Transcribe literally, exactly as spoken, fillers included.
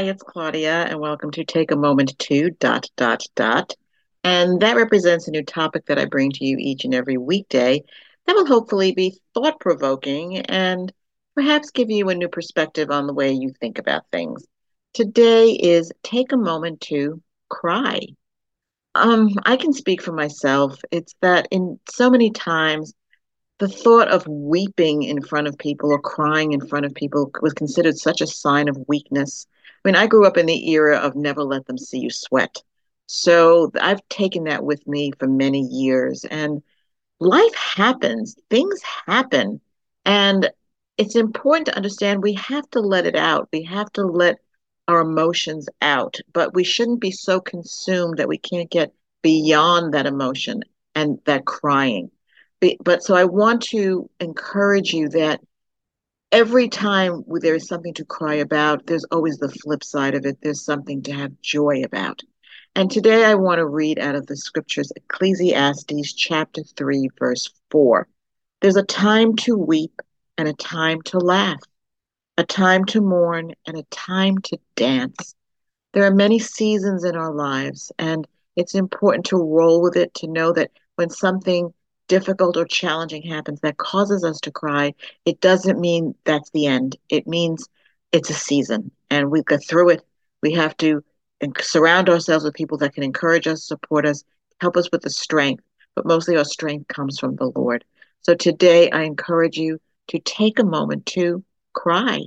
Hi, it's Claudia, and welcome to Take a Moment to dot, dot, dot. And that represents a new topic that I bring to you each and every weekday that will hopefully be thought-provoking and perhaps give you a new perspective on the way you think about things. Today is Take a Moment to Cry. Um, I can speak for myself. It's that in so many times, the thought of weeping in front of people or crying in front of people was considered such a sign of weakness. I mean, I grew up in the era of never let them see you sweat. So I've taken that with me for many years. And life happens. Things happen. And it's important to understand we have to let it out. We have to let our emotions out. But we shouldn't be so consumed that we can't get beyond that emotion and that crying. But so I want to encourage you that every time there is something to cry about, there's always the flip side of it. There's something to have joy about. And today I want to read out of the scriptures, Ecclesiastes chapter three, verse four. There's a time to weep and a time to laugh, a time to mourn and a time to dance. There are many seasons in our lives, and it's important to roll with it, to know that when something difficult or challenging happens that causes us to cry, it doesn't mean that's the end. It means it's a season and we get through it. We have to surround ourselves with people that can encourage us, support us, help us with the strength, but mostly our strength comes from the Lord. So today I encourage you to take a moment to cry.